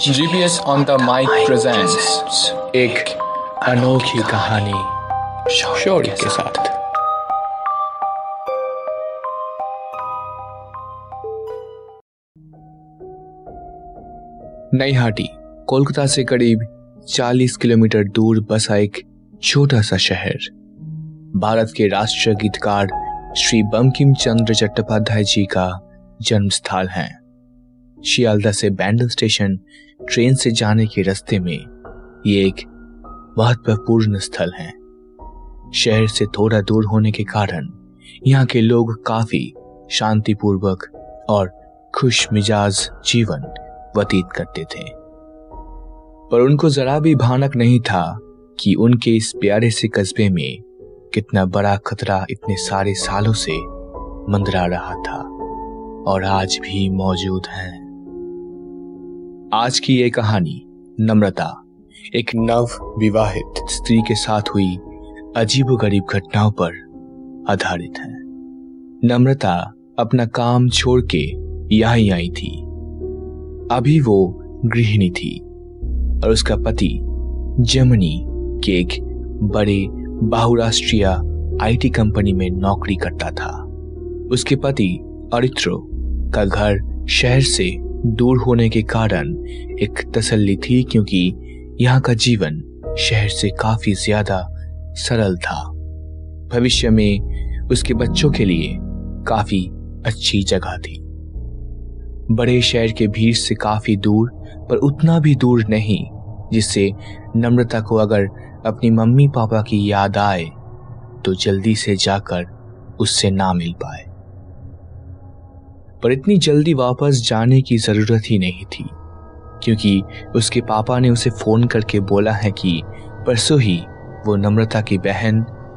GPS on the mic presents एक अनोखी कहानी शौर्य के साथ। नैहाटी कोलकाता से करीब 40 किलोमीटर दूर बसा एक छोटा सा शहर। भारत के राष्ट्रीय गीतकार श्री बंकिम चंद्र चट्टोपाध्याय जी का जन्म स्थल है। शियालदा से बैंडल स्टेशन ट्रेन से जाने के रास्ते में ये एक महत्वपूर्ण स्थल है। शहर से थोड़ा दूर होने के कारण यहाँ के लोग काफी शांतिपूर्वक और खुश मिजाज जीवन व्यतीत करते थे, पर उनको जरा भी भानक नहीं था कि उनके इस प्यारे से कस्बे में कितना बड़ा खतरा इतने सारे सालों से मंडरा रहा था और आज भी मौजूद है। आज की ये कहानी नम्रता, एक नव विवाहित स्त्री के साथ हुई अजीबोगरीब घटनाओं पर आधारित है। नम्रता अपना काम छोड़ के यहीं आई थी। अभी वो गृहिणी थी और उसका पति जर्मनी के एक बड़े बहुराष्ट्रीय आईटी कंपनी में नौकरी करता था। उसके पति अरित्रो का घर शहर से दूर होने के कारण एक तसल्ली थी, क्योंकि यहाँ का जीवन शहर से काफी ज्यादा सरल था। भविष्य में उसके बच्चों के लिए काफी अच्छी जगह थी। बड़े शहर के भीड़ से काफी दूर, पर उतना भी दूर नहीं जिससे नम्रता को अगर अपनी मम्मी पापा की याद आए तो जल्दी से जाकर उससे ना मिल पाए। पर इतनी जल्दी वापस जाने की जरूरत ही नहीं थी, क्योंकि उसके पापा ने उसे फोन करके बोला है कि परसों ही वो नम्रता की बहन,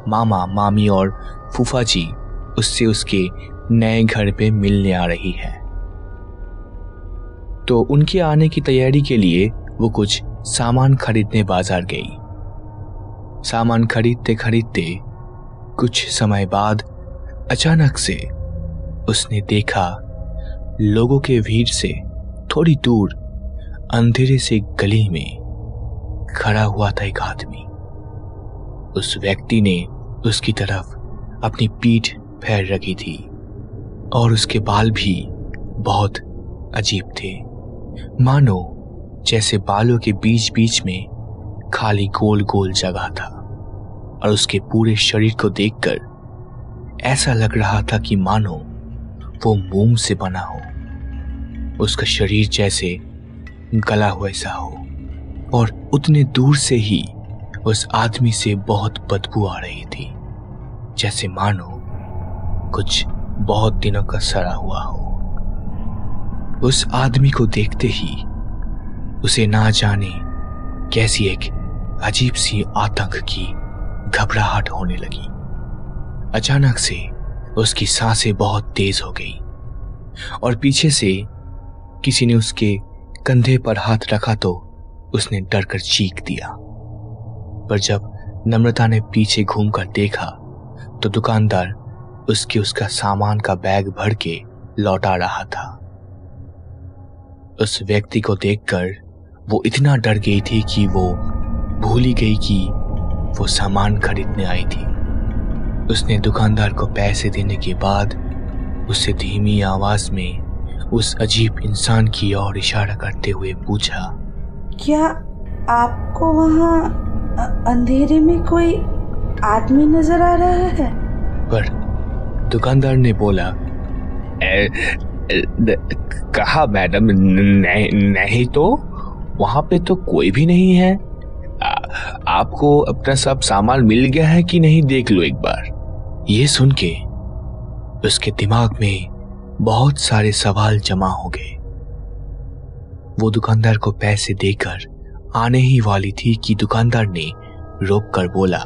मामा, मामी और फूफा जी उससे उसके नए घर पे मिलने आ रही है। तो उनके आने की तैयारी के लिए वो कुछ सामान खरीदने बाजार गई। सामान खरीदते खरीदते कुछ समय बाद अचानक से उसने देखा लोगों के भीड़ से थोड़ी दूर अंधेरे से गली में खड़ा हुआ था एक आदमी। उस व्यक्ति ने उसकी तरफ अपनी पीठ फेर रखी थी और उसके बाल भी बहुत अजीब थे, मानो जैसे बालों के बीच बीच में खाली गोल गोल जगह था। और उसके पूरे शरीर को देखकर ऐसा लग रहा था कि मानो वो मोम से बना हो। उसका शरीर जैसे गला हुआ ऐसा हो, और उतने दूर से ही उस आदमी से बहुत बदबू आ रही थी, जैसे मानो कुछ बहुत दिनों का सड़ा हुआ हो। उस आदमी को देखते ही उसे ना जाने कैसी एक अजीब सी आतंक की घबराहट होने लगी। अचानक से उसकी सांसें बहुत तेज हो गई और पीछे से किसी ने उसके कंधे पर हाथ रखा तो उसने डरकर चीख दिया। पर जब नम्रता ने पीछे घूमकर देखा तो दुकानदार उसका सामान का बैग भर के लौटा रहा था। उस व्यक्ति को देखकर वो इतना डर गई थी कि वो भूल ही गई कि वो सामान खरीदने आई थी। उसने दुकानदार को पैसे देने के बाद उससे धीमी आवाज में उस अजीब इंसान की ओर इशारा करते हुए पूछा, क्या आपको वहाँ अंधेरे में कोई आदमी नजर आ रहा है? पर दुकानदार ने बोला, कहा मैडम, नहीं तो वहाँ पे तो कोई भी नहीं है। आपको अपना सब सामान मिल गया है कि नहीं, देख लो एक बार। ये सुन के उसके दिमाग में बहुत सारे सवाल जमा हो गए। वो दुकानदार को पैसे देकर आने ही वाली थी कि दुकानदार ने रोक कर बोला,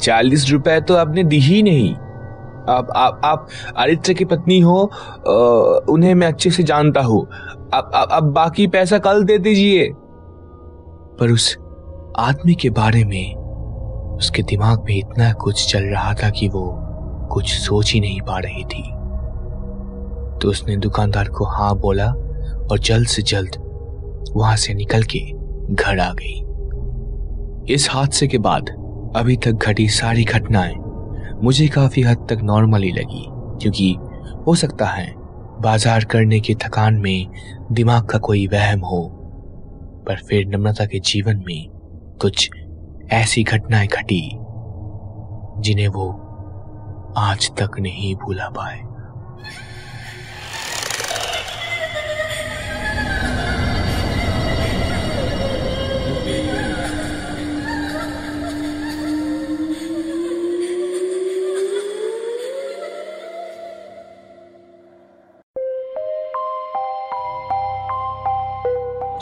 40 रुपए तो आपने दी ही नहीं। आप आरित्र की पत्नी हो, उन्हें मैं अच्छे से जानता हूँ। आप बाकी पैसा कल दे दीजिए। पर उस आदमी के बारे में उसके दिमाग में इतना कुछ चल रहा था कि वो कुछ सोच ही नहीं पा रही थी। तो उसने दुकानदार को हाँ बोला और जल्द से जल्द वहां से निकल के घर आ गई। इस हादसे के बाद अभी तक घटी सारी घटनाएं मुझे काफी हद तक नॉर्मल ही लगी, क्योंकि हो सकता है बाजार करने की थकान में दिमाग का कोई वहम हो। पर फिर नम्रता के जीवन में कुछ ऐसी घटनाएं घटी जिन्हें वो आज तक नहीं भूला पाए।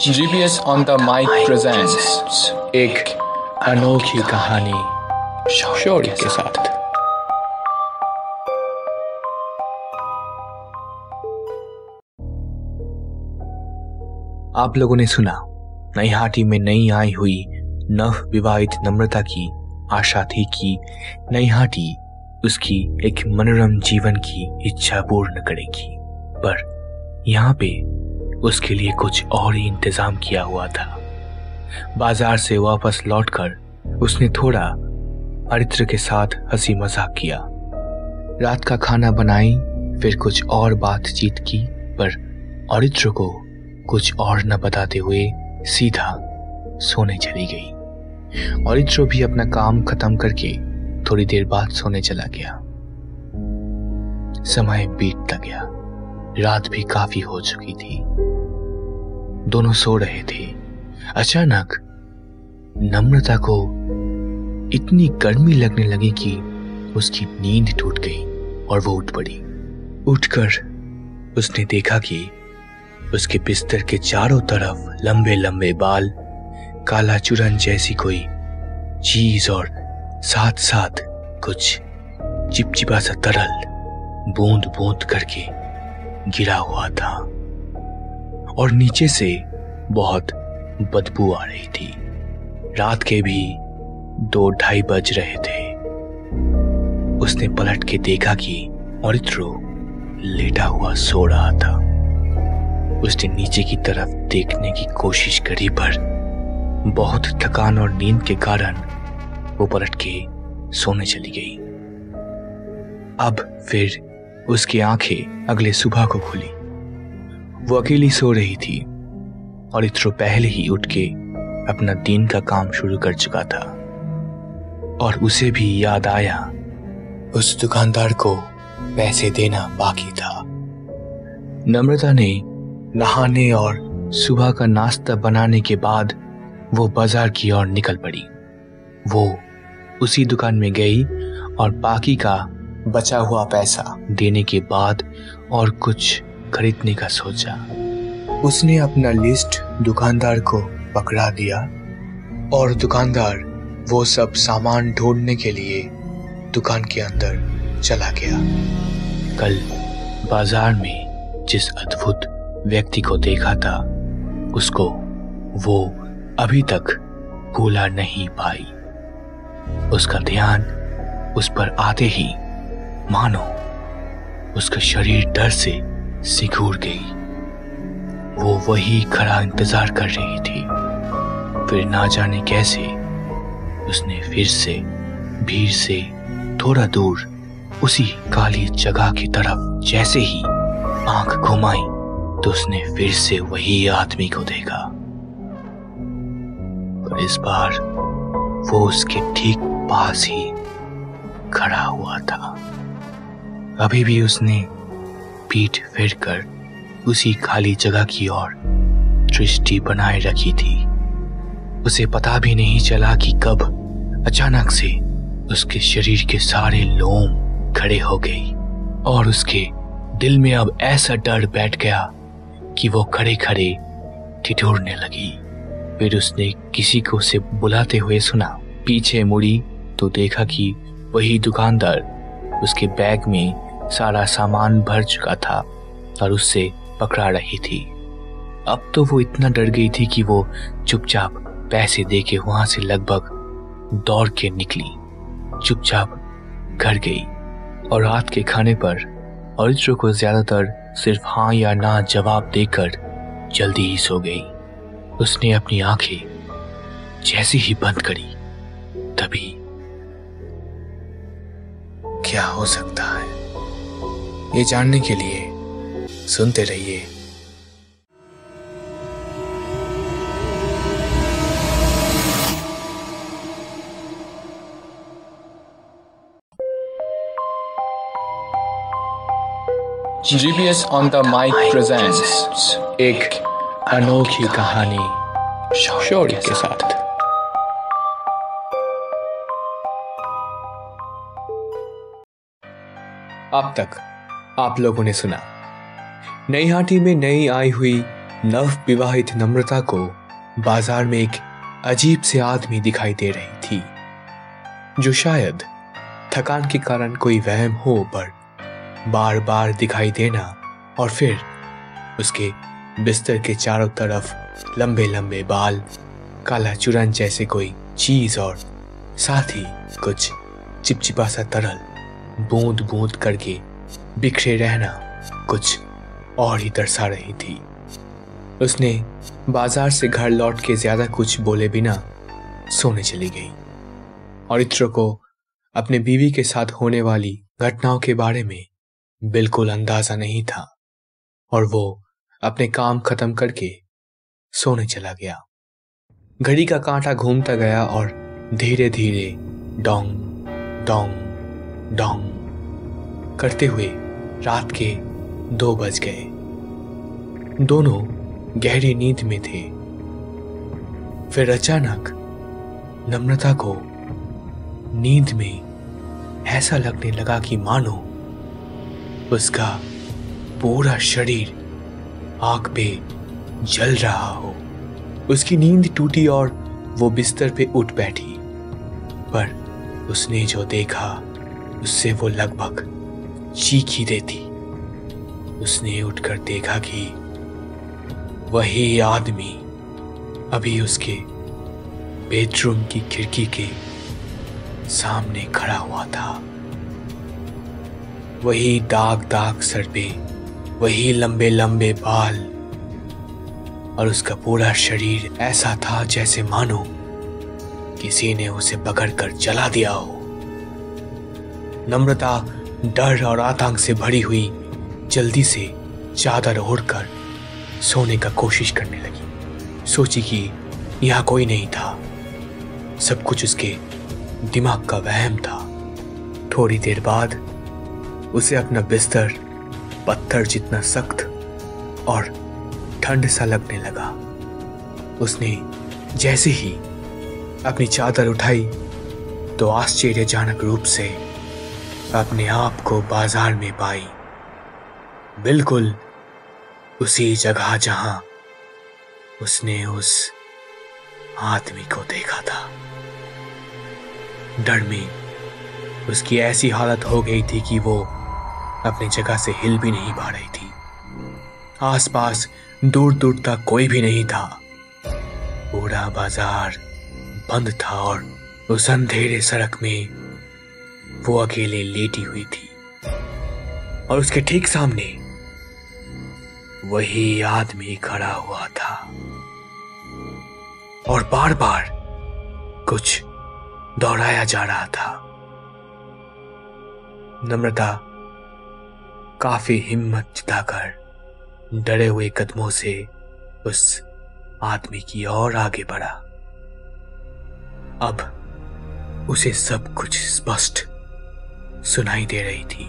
GPS on the mic presents एक अनोखी कहानी शौर्य के साथ। आप लोगों ने सुना नैहाटी में नई आई हुई नव विवाहित नम्रता की आशा थी कि नैहाटी उसकी एक मनोरम जीवन की इच्छा पूर्ण करेगी, पर यहाँ पे उसके लिए कुछ और ही इंतजाम किया हुआ था। बाजार से वापस लौटकर उसने थोड़ा अरित्र के साथ हंसी मजाक किया, रात का खाना बनाई, फिर कुछ और बातचीत की, पर अरित्र को कुछ और न बताते हुए सीधा सोने चली गई। अरित्र भी अपना काम खत्म करके थोड़ी देर बाद सोने चला गया। समय बीतता गया, रात भी काफी हो चुकी थी, दोनों सो रहे थे। अचानक नम्रता को इतनी गर्मी लगने लगी कि उसकी नींद टूट गई और वो उठ पड़ी। उठकर उसने देखा कि उसके बिस्तर के चारों तरफ लंबे लंबे बाल, काला चूरन जैसी कोई चीज और साथ साथ कुछ चिपचिपा सा तरल बूंद बूंद करके गिरा हुआ था और नीचे से बहुत बदबू आ रही थी। रात के भी 2-2:30 बज रहे थे। उसने पलट के देखा कि अरित्रो लेटा हुआ सो रहा था। उसने नीचे की तरफ देखने की कोशिश करी, पर बहुत थकान और नींद के कारण वो पलट के सोने चली गई। अब फिर उसकी आंखें अगले सुबह को खुली। वो अकेली सो रही थी और इत्रो पहले ही उठ के अपना दिन का काम शुरू कर चुका था। और उसे भी याद आया उस दुकानदार को पैसे देना बाकी था। नम्रता ने नहाने और सुबह का नाश्ता बनाने के बाद वो बाजार की ओर निकल पड़ी। वो उसी दुकान में गई और बाकी का बचा हुआ पैसा देने के बाद और कुछ खरीदने का सोचा। उसने अपना लिस्ट दुकानदार को पकड़ा दिया और दुकानदार वो सब सामान ढूंढने के लिए दुकान के अंदर चला गया। कल बाजार में जिस अद्भुत व्यक्ति को देखा था उसको वो अभी तक भूला नहीं पाई। उसका ध्यान उस पर आते ही मानो उसका शरीर डर से सिकुड़ गई। वो वही खड़ा इंतजार कर रही थी। फिर ना जाने कैसे उसने फिर से भीड़ से थोड़ा दूर उसी काली जगह की तरफ जैसे ही आंख घुमाई तो उसने फिर से वही आदमी को देखा, पर इस बार वो उसके ठीक पास ही खड़ा हुआ था। अभी भी उसने पीठ फेरकर उसी खाली जगह की ओर दृष्टि बनाए रखी थी। उसे पता भी नहीं चला कि कब अचानक से उसके शरीर के सारे लोम खड़े हो गए और उसके दिल में अब ऐसा डर बैठ गया कि वो खड़े खड़े ठिठुरने लगी। फिर उसने किसी को उसे बुलाते हुए सुना। पीछे मुड़ी तो देखा कि वही दुकानदार उसके बैग में सारा सामान भर चुका था और उससे पकड़ा रही थी। अब तो वो इतना डर गई थी कि वो चुपचाप पैसे देके वहां से लगभग दौड़ के निकली, चुपचाप घर गई और रात के खाने पर अरित्रो को ज्यादातर सिर्फ हाँ या ना जवाब देकर जल्दी ही सो गई। उसने अपनी आंखें जैसे ही बंद करी तभी क्या हो सकता है ये जानने के लिए सुनते रहिए। GPS on the mic presents एक अनोखी कहानी शौर्य के साथ। अब तक आप लोगों ने सुना नईहाटी में नई आई हुई नव विवाहित नम्रता को बाजार में एक अजीब से आदमी दिखाई दे रही थी, जो शायद थकान के कारण कोई वहम हो पर बार बार दिखाई देना और फिर उसके बिस्तर के चारों तरफ लंबे लंबे बाल, काला चुरन जैसे कोई चीज और साथ ही कुछ चिपचिपा सा तरल बूंद बूंद करके बिखरे रहना कुछ और ही दर्शा रही थी। उसने बाजार से घर लौट के ज्यादा कुछ बोले बिना सोने चली गई। अरित्रो को अपने बीवी के साथ होने वाली घटनाओं के बारे में बिल्कुल अंदाजा नहीं था और वो अपने काम खत्म करके सोने चला गया। घड़ी का कांटा घूमता गया और धीरे धीरे डोंग डोंग डोंग करते हुए रात के 2 बज गए। दोनों गहरी नींद में थे। फिर अचानक नम्रता को नींद में ऐसा लगने लगा कि मानो उसका पूरा शरीर आग पे जल रहा हो। उसकी नींद टूटी और वो बिस्तर पे उठ बैठी, पर उसने जो देखा उससे वो लगभग चीख ही देती। उसने उठकर देखा कि वही आदमी अभी उसके बेडरूम की खिड़की के सामने खड़ा हुआ था। वही दाग दाग सर पे, वही लंबे लंबे बाल और उसका पूरा शरीर ऐसा था जैसे मानो किसी ने उसे पकड़कर जला दिया हो। नम्रता डर और आतंक से भरी हुई जल्दी से चादर ओढ़कर सोने का कोशिश करने लगी। सोची कि यहाँ कोई नहीं था, सब कुछ उसके दिमाग का वहम था। थोड़ी देर बाद उसे अपना बिस्तर पत्थर जितना सख्त और ठंड सा लगने लगा। उसने जैसे ही अपनी चादर उठाई तो आश्चर्यजनक रूप से अपने आप को बाजार में पाई, बिल्कुल उसी जगह जहां उसने उस आदमी को देखा था। डर में उसकी ऐसी हालत हो गई थी कि वो अपनी जगह से हिल भी नहीं पा रही थी। आसपास दूर दूर तक कोई भी नहीं था। पूरा बाजार बंद था और उस अंधेरे सड़क में वो अकेले लेटी हुई थी और उसके ठीक सामने वही आदमी खड़ा हुआ था और बार बार कुछ दोहराया जा रहा था। नम्रता काफी हिम्मत जुटाकर डरे हुए कदमों से उस आदमी की ओर आगे बढ़ा। अब उसे सब कुछ स्पष्ट सुनाई दे रही थी।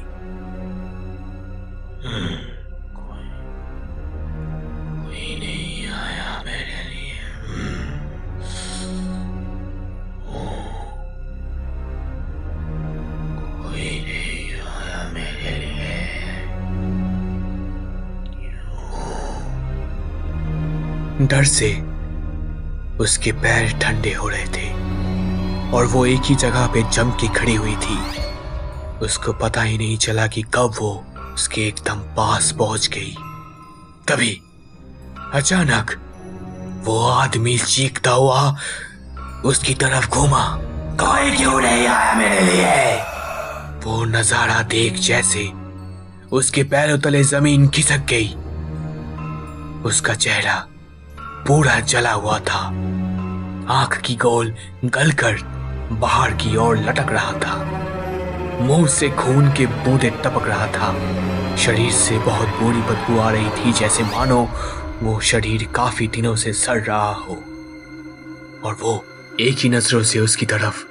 कोई नहीं आया मेरे लिए। कोई नहीं आया मेरे लिए। डर से उसके पैर ठंडे हो रहे थे और वो एक ही जगह पे जम के खड़ी हुई थी। उसको पता ही नहीं चला कि कब वो उसके एकदम पास पहुंच गई। तभी अचानक वो आदमी चीखता हुआ उसकी तरफ घूमा। कोई क्यों नहीं आया मेरे लिए। वो नजारा देख जैसे उसके पैरों तले जमीन खिसक गई। उसका चेहरा पूरा जला हुआ था। आंख की गोल गलकर बाहर की ओर लटक रहा था। मुंह से खून के बूंदे टपक रहा था। शरीर से बहुत बुरी बदबू आ रही थी, जैसे मानो वो शरीर काफी दिनों से सड़ रहा हो। और वो एक ही नजरों से उसकी तरफ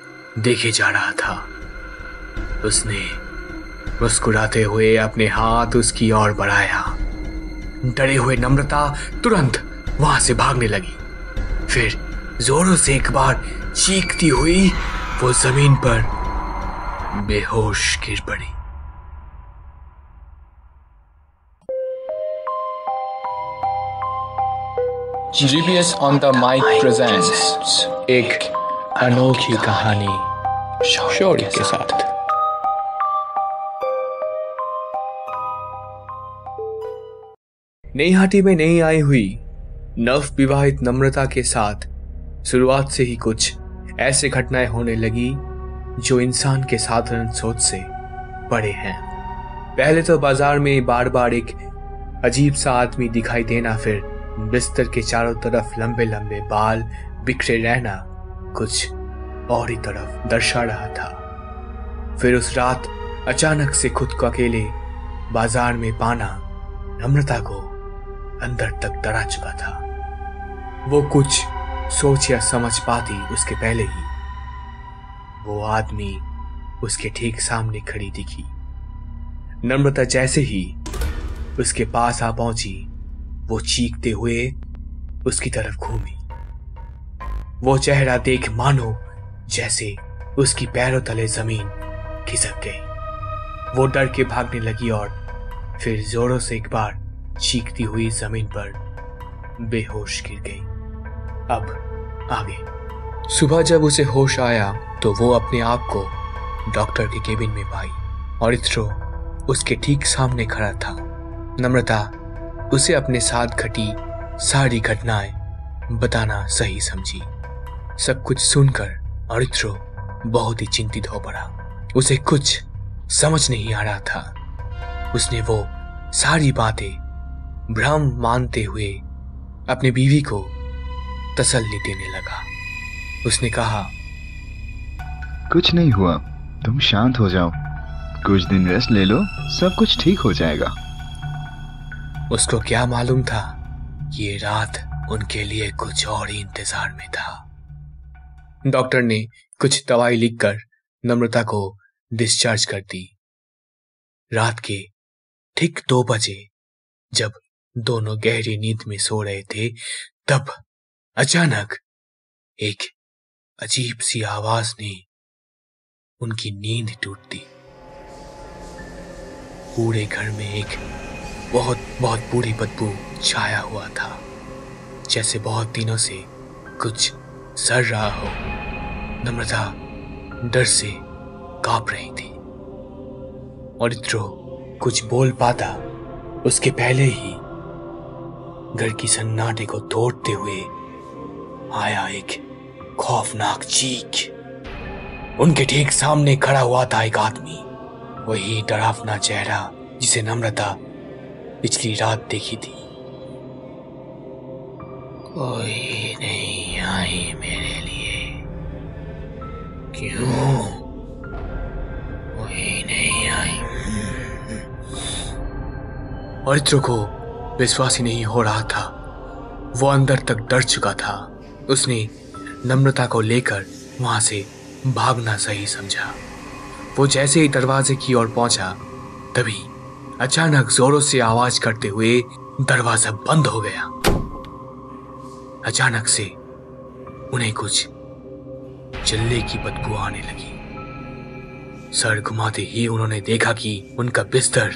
देखे जा रहा था। उसने मुस्कुराते हुए अपने हाथ उसकी ओर बढ़ाया। डरे हुए नम्रता तुरंत वहां से भागने लगी। फिर जोरों से एक बार चीखती हुई वो जमीन पर बेहोश गिर पड़ी। GPS on the mic presents एक अनोखी कहानी शौर्य के साथ। नैहाटी में नई आई हुई नव विवाहित नम्रता के साथ शुरुआत से ही कुछ ऐसे घटनाएं होने लगी जो इंसान के साधारण सोच से परे हैं। पहले तो बाजार में बार बार एक अजीब सा आदमी दिखाई देना, फिर बिस्तर के चारों तरफ लंबे लंबे बाल बिखरे रहना कुछ और ही तरफ दर्शा रहा था। फिर उस रात अचानक से खुद को अकेले बाजार में पाना नम्रता को अंदर तक डरा चुका था। वो कुछ सोच या समझ पाती उसके पहले ही वो आदमी उसके ठीक सामने खड़ी दिखी। नम्रता जैसे ही उसके पास आ पहुंची, वो चीखते हुए उसकी तरफ घूमी। वो चेहरा देख मानो जैसे उसकी पैरों तले जमीन खिसक गई। वो डर के भागने लगी और फिर जोरों से एक बार चीखती हुई जमीन पर बेहोश गिर गई। अब आगे। सुबह जब उसे होश आया तो वो अपने आप को डॉक्टर के केबिन में पाई। अरित्रो उसके ठीक सामने खड़ा था। नम्रता उसे अपने साथ घटी सारी घटनाएं बताना सही समझी। सब कुछ सुनकर अरित्रो बहुत ही चिंतित हो पड़ा। उसे कुछ समझ नहीं आ रहा था। उसने वो सारी बातें भ्रम मानते हुए अपनी बीवी को तसल्ली देने लगा। उसने कहा, कुछ नहीं हुआ, तुम शांत हो जाओ, कुछ दिन रेस्ट ले लो, सब कुछ ठीक हो जाएगा। उसको क्या मालूम था, ये रात उनके लिए कुछ और ही इंतजार में था। डॉक्टर ने कुछ दवाई लिखकर नम्रता को डिस्चार्ज कर दी। रात के ठीक 2 बजे जब दोनों गहरी नींद में सो रहे थे, तब अचानक एक अजीब सी आवाज ने उनकी नींद टूट दी। पूरे घर में एक बहुत बहुत बुरी बदबू छाया हुआ था, जैसे बहुत दिनों से कुछ सड़ रहा हो। नम्रता डर से कांप रही थी। अरित्रो कुछ बोल पाता उसके पहले ही घर की सन्नाटे को तोड़ते हुए आया एक खौफनाक चीख। उनके ठीक सामने खड़ा हुआ था एक आदमी, वही डरावना चेहरा जिसे नम्रता पिछली रात देखी थी। कोई नहीं आई मेरे लिए, क्यों कोई नहीं आई? अरित्रो को विश्वास ही नहीं हो रहा था। वो अंदर तक डर चुका था। उसने नम्रता को लेकर वहां से भागना सही समझा। वो जैसे ही दरवाजे की ओर पहुंचा, तभी अचानक जोरों से आवाज करते हुए दरवाजा बंद हो गया। अचानक से उन्हें कुछ जलने की बदबू आने लगी। सर घुमाते ही उन्होंने देखा कि उनका बिस्तर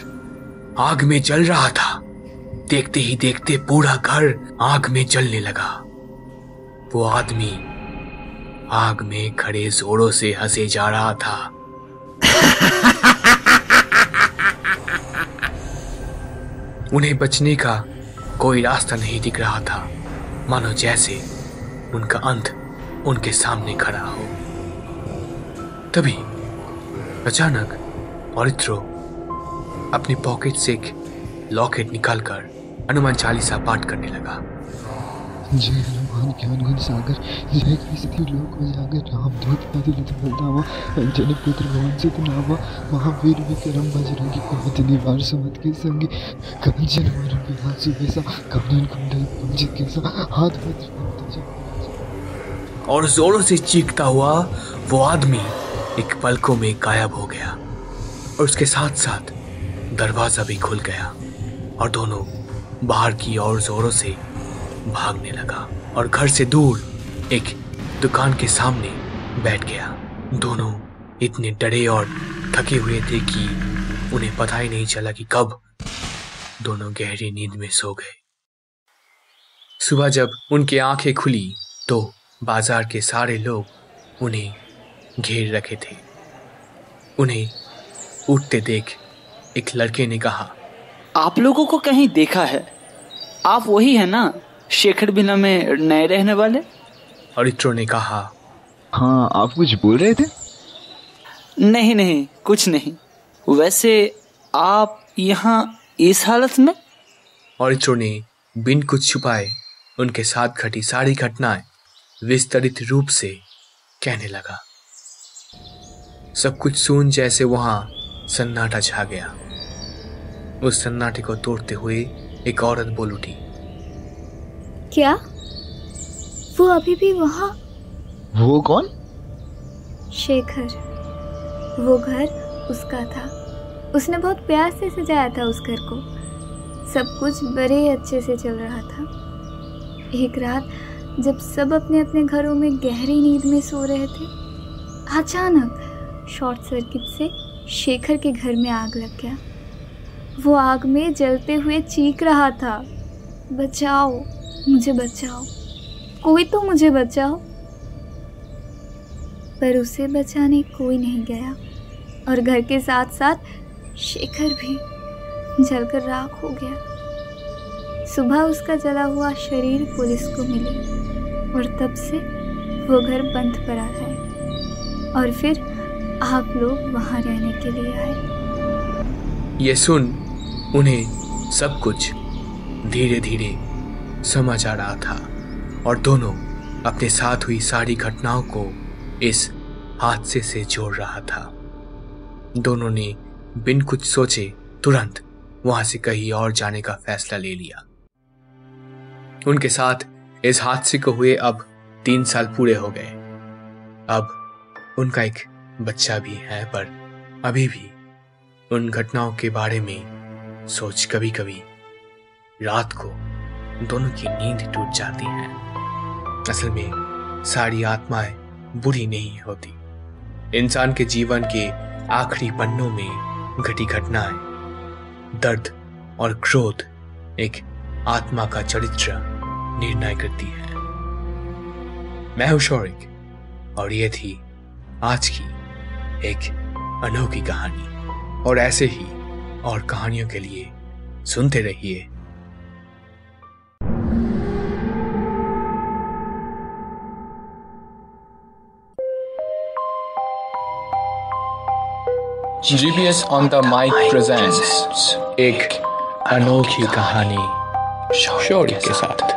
आग में जल रहा था। देखते ही देखते पूरा घर आग में जलने लगा। वो आदमी आग में खड़े जोरों से हंसे जा रहा था। उन्हें बचने का कोई रास्ता नहीं दिख रहा था, मानो जैसे उनका अंत उनके सामने खड़ा हो। तभी अचानक अरित्रो अपनी पॉकेट से एक लॉकेट निकालकर हनुमान चालीसा पाठ करने लगा। जय हनुमान ज्ञान गुण सागर जय कृष्ण लोक उजागर रामदूत अतुलित बल धामा अंजनी पुत्र भवांसुत नामा महावीर विक्रम बजरंगी कुमति निवार सुमति के संगी कंचन वरण विलास वेसा कमलन कुंडल कुंजित केसा हाथ में त्रिशूल। और जोरों से चीखता हुआ वो आदमी एक पलकों में गायब हो गया और उसके साथ साथ दरवाजा भी खुल गया और दोनों बाहर की ओर जोरों से भागने लगा और घर से दूर एक दुकान के सामने बैठ गया। दोनों इतने डरे और थके हुए थे कि उन्हें पता ही नहीं चला कि कब दोनों गहरी नींद में सो गए। सुबह जब उनकी आंखें खुली तो बाजार के सारे लोग उन्हें घेर रखे थे। उन्हें उठते देख एक लड़के ने कहा, आप लोगों को कहीं देखा है? आप वही है ना शेखर बिना में नए रहने वाले? अरित्रो ने कहा, हाँ। आप कुछ बोल रहे थे? नहीं नहीं कुछ नहीं। वैसे आप यहाँ इस हालत में? अरित्रो ने बिन कुछ छुपाए उनके साथ घटी सारी घटनाएं विस्तरित रूप से कहने लगा। सब कुछ सुन जैसे वहाँ सन्नाटा छा गया। उस सन्नाटे को तोड़ते हुए एक औरत बोल उठी, क्या वो अभी भी वहाँ? वो कौन? शेखर। वो घर उसका था, उसने बहुत प्यार से सजाया था उस घर को, सब कुछ बड़े अच्छे से चल रहा था। एक रात जब सब अपने अपने घरों में गहरी नींद में सो रहे थे, अचानक शॉर्ट सर्किट से शेखर के घर में आग लग गया। वो आग में जलते हुए चीख रहा था, बचाओ मुझे, बचाओ कोई तो मुझे बचाओ। पर उसे बचाने कोई नहीं गया और घर के साथ साथ शेखर भी जलकर राख हो गया। सुबह उसका जला हुआ शरीर पुलिस को मिला और तब से वो घर बंद पड़ा है और फिर आप लोग वहाँ रहने के लिए आए। ये सुन उन्हें सब कुछ धीरे धीरे समझ आ रहा था और दोनों अपने साथ हुई सारी घटनाओं को इस हादसे से जोड़ रहा था। दोनों ने बिन कुछ सोचे तुरंत वहां से कहीं और जाने का फैसला ले लिया। उनके साथ इस हादसे को हुए अब 3 साल पूरे हो गए। अब उनका एक बच्चा भी है, पर अभी भी उन घटनाओं के बारे में सोच कभी कभी रात को दोनों की नींद टूट जाती है। असल में सारी आत्माएं बुरी नहीं होती। इंसान के जीवन के आखिरी पन्नों में घटी घटनाएं, दर्द और क्रोध एक आत्मा का चरित्र निर्णय करती है। मैं हूं शौर्य और ये थी आज की एक अनोखी कहानी। और ऐसे ही और कहानियों के लिए सुनते रहिए। GBS on the mic presents एक अनोखी कहानी शौर्य के साथ।